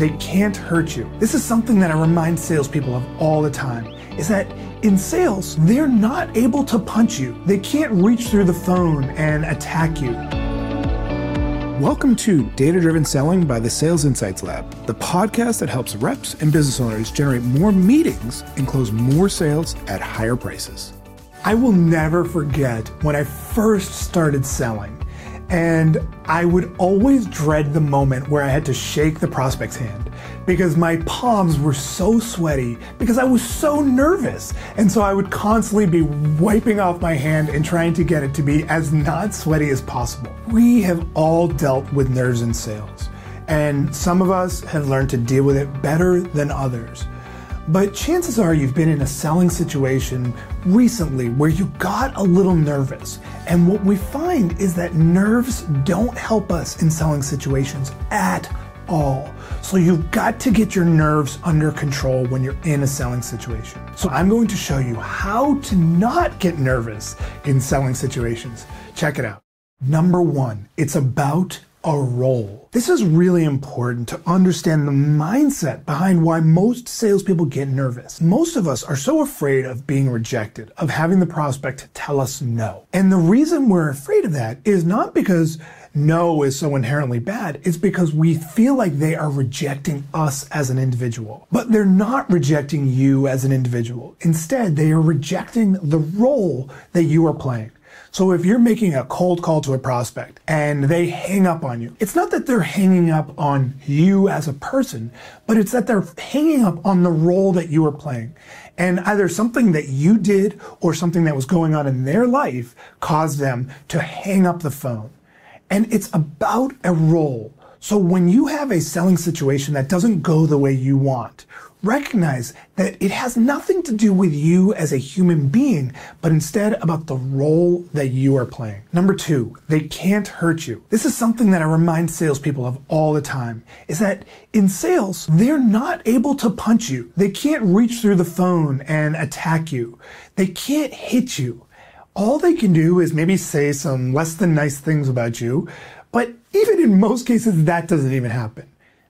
They can't hurt you. This is something that I remind salespeople of all the time, is that in sales, they're not able to punch you. They can't reach through the phone and attack you. Welcome to Data-Driven Selling by the Sales Insights Lab, the podcast that helps reps and business owners generate more meetings and close more sales at higher prices. I will never forget when I first started selling. And I would always dread the moment where I had to shake the prospect's hand because my palms were so sweaty because I was so nervous. And so I would constantly be wiping off my hand and trying to get it to be as not sweaty as possible. We have all dealt with nerves in sales, and some of us have learned to deal with it better than others. But chances are you've been in a selling situation recently where you got a little nervous. And what we find is that nerves don't help us in selling situations at all. So you've got to get your nerves under control when you're in a selling situation. So I'm going to show you how to not get nervous in selling situations. Check it out. Number one, it's about a role. This is really important to understand the mindset behind why most salespeople get nervous. Most of us are so afraid of being rejected, of having the prospect tell us no. And the reason we're afraid of that is not because no is so inherently bad, it's because we feel like they are rejecting us as an individual. But they're not rejecting you as an individual. Instead, they are rejecting the role that you are playing. So if you're making a cold call to a prospect and they hang up on you, it's not that they're hanging up on you as a person, but it's that they're hanging up on the role that you are playing. And either something that you did or something that was going on in their life caused them to hang up the phone. And it's about a role. So when you have a selling situation that doesn't go the way you want, recognize that it has nothing to do with you as a human being, but instead about the role that you are playing. Number two, they can't hurt you. This is something that I remind salespeople of all the time, is that in sales, they're not able to punch you. They can't reach through the phone and attack you. They can't hit you. All they can do is maybe say some less than nice things about you, but even in most cases, that doesn't even happen.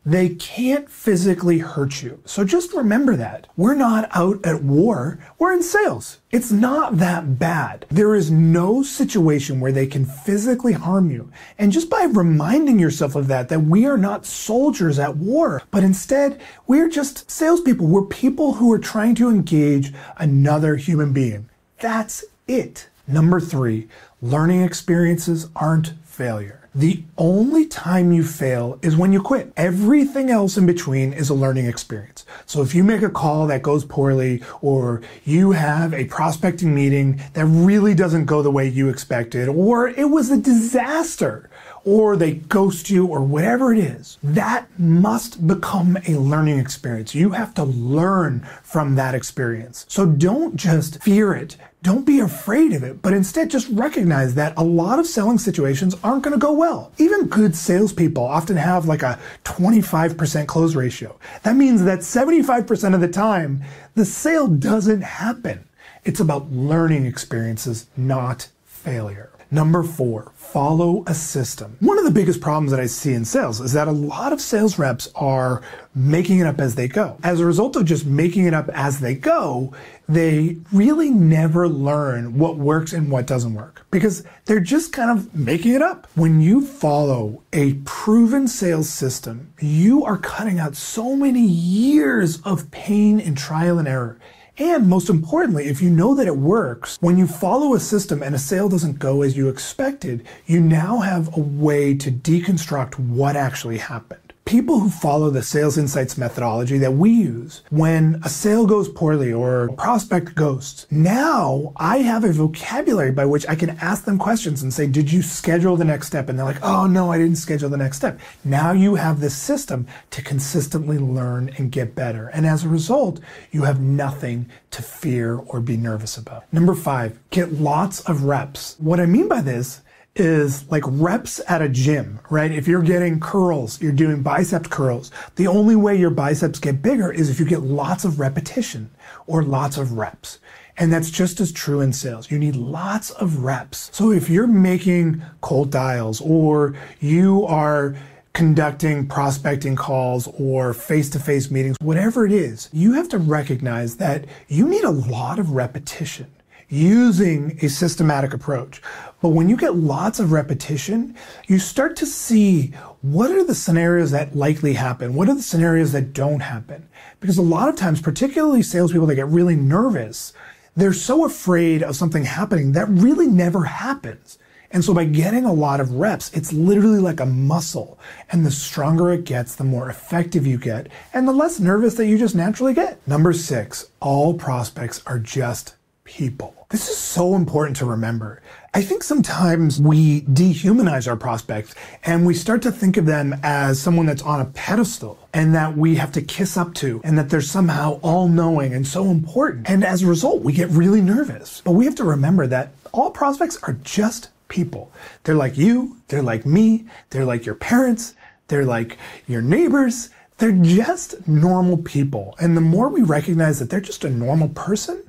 They can't physically hurt you. So just remember that. We're not out at war, we're in sales. It's not that bad. There is no situation where they can physically harm you. And just by reminding yourself of that, that we are not soldiers at war, but instead, we're just salespeople. We're people who are trying to engage another human being. That's it. Number three, learning experiences aren't failure. The only time you fail is when you quit. Everything else in between is a learning experience. So if you make a call that goes poorly, or you have a prospecting meeting that really doesn't go the way you expected, or it was a disaster, or they ghost you, or whatever it is, that must become a learning experience. You have to learn from that experience. So don't just fear it. Don't be afraid of it, but instead just recognize that a lot of selling situations aren't going to go well. Even good salespeople often have like a 25% close ratio. That means that 75% of the time, the sale doesn't happen. It's about learning experiences, not failure. Number four, follow a system. One of the biggest problems that I see in sales is that a lot of sales reps are making it up as they go. As a result of just making it up as they go, they really never learn what works and what doesn't work because they're just kind of making it up. When you follow a proven sales system, you are cutting out so many years of pain and trial and error. And most importantly, if you know that it works, when you follow a system and a sale doesn't go as you expected, you now have a way to deconstruct what actually happened. People who follow the sales insights methodology that we use, when a sale goes poorly or a prospect ghosts, now I have a vocabulary by which I can ask them questions and say, did you schedule the next step? And they're like, oh no, I didn't schedule the next step. Now you have this system to consistently learn and get better. And as a result, you have nothing to fear or be nervous about. Number five, get lots of reps. What I mean by this is like reps at a gym, right? If you're getting curls, you're doing bicep curls. The only way your biceps get bigger is if you get lots of repetition or lots of reps. And that's just as true in sales. You need lots of reps. So if you're making cold dials or you are conducting prospecting calls or face-to-face meetings, whatever it is, you have to recognize that you need a lot of repetition using a systematic approach. But when you get lots of repetition, you start to see what are the scenarios that likely happen? What are the scenarios that don't happen? Because a lot of times, particularly salespeople, they get really nervous. They're so afraid of something happening that really never happens. And so by getting a lot of reps, it's literally like a muscle. And the stronger it gets, the more effective you get, and the less nervous that you just naturally get. Number 6, all prospects are just people. This is so important to remember. I think sometimes we dehumanize our prospects and we start to think of them as someone that's on a pedestal and that we have to kiss up to and that they're somehow all-knowing and so important. And as a result, we get really nervous. But we have to remember that all prospects are just people. They're like you, they're like me, they're like your parents, they're like your neighbors. They're just normal people. And the more we recognize that they're just a normal person,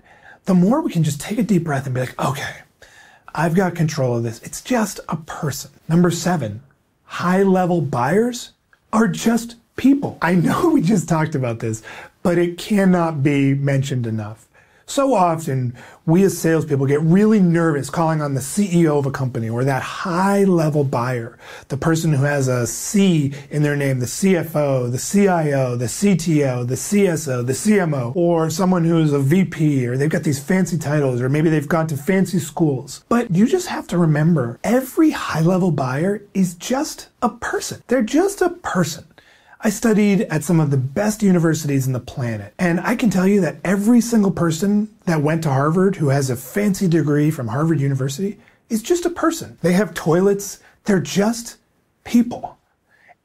the more we can just take a deep breath and be like, okay, I've got control of this. It's just a person. Number 7, high-level buyers are just people. I know we just talked about this, but it cannot be mentioned enough. So often, we as salespeople get really nervous calling on the CEO of a company or that high-level buyer, the person who has a C in their name, the CFO, the CIO, the CTO, the CSO, the CMO, or someone who's a VP, or they've got these fancy titles, or maybe they've gone to fancy schools. But you just have to remember, every high-level buyer is just a person. They're just a person. I studied at some of the best universities on the planet, and I can tell you that every single person that went to Harvard who has a fancy degree from Harvard University is just a person. They have toilets. They're just people.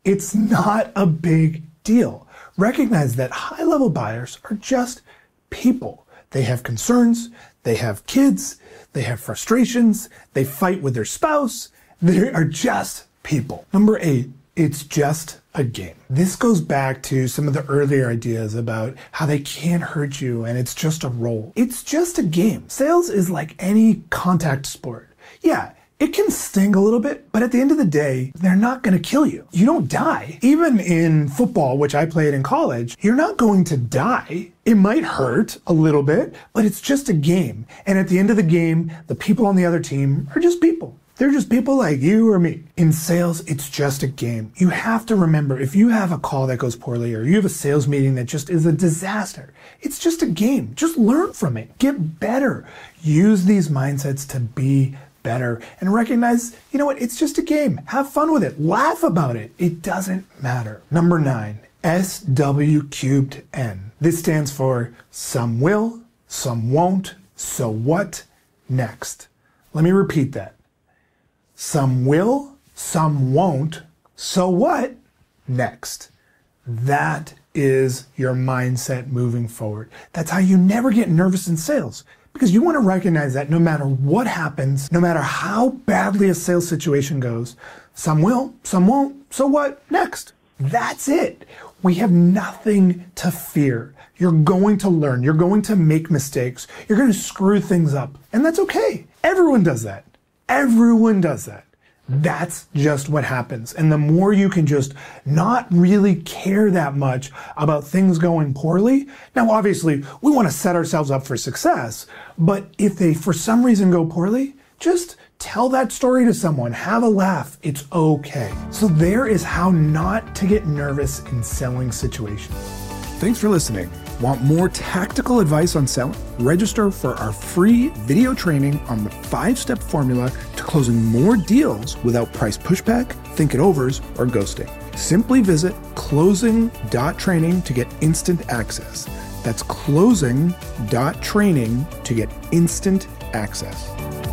It's not a big deal. Recognize that high-level buyers are just people. They have concerns. They have kids. They have frustrations. They fight with their spouse. They are just people. Number 8, it's just a game. This goes back to some of the earlier ideas about how they can't hurt you and it's just a role. It's just a game. Sales is like any contact sport. Yeah, it can sting a little bit, but at the end of the day, they're not going to kill you. You don't die. Even in football, which I played in college, you're not going to die. It might hurt a little bit, but it's just a game. And at the end of the game, the people on the other team are just people. They're just people like you or me. In sales, it's just a game. You have to remember, if you have a call that goes poorly or you have a sales meeting that just is a disaster, it's just a game. Just learn from it. Get better. Use these mindsets to be better and recognize, you know what, it's just a game. Have fun with it. Laugh about it. It doesn't matter. Number 9, SWCUBN. This stands for some will, some won't, so what next? Let me repeat that. Some will, some won't, so what next? That is your mindset moving forward. That's how you never get nervous in sales, because you want to recognize that no matter what happens, no matter how badly a sales situation goes, some will, some won't, so what next? That's it. We have nothing to fear. You're going to learn. You're going to make mistakes. You're going to screw things up, and that's okay. Everyone does that. Everyone does that. That's just what happens. And the more you can just not really care that much about things going poorly. Now, obviously, we want to set ourselves up for success, but if they for some reason go poorly, just tell that story to someone. Have a laugh. It's okay. So there is how not to get nervous in selling situations. Thanks for listening. Want more tactical advice on selling? Register for our free video training on the 5-step formula to closing more deals without price pushback, think it overs, or ghosting. Simply visit closing.training to get instant access. That's closing.training to get instant access.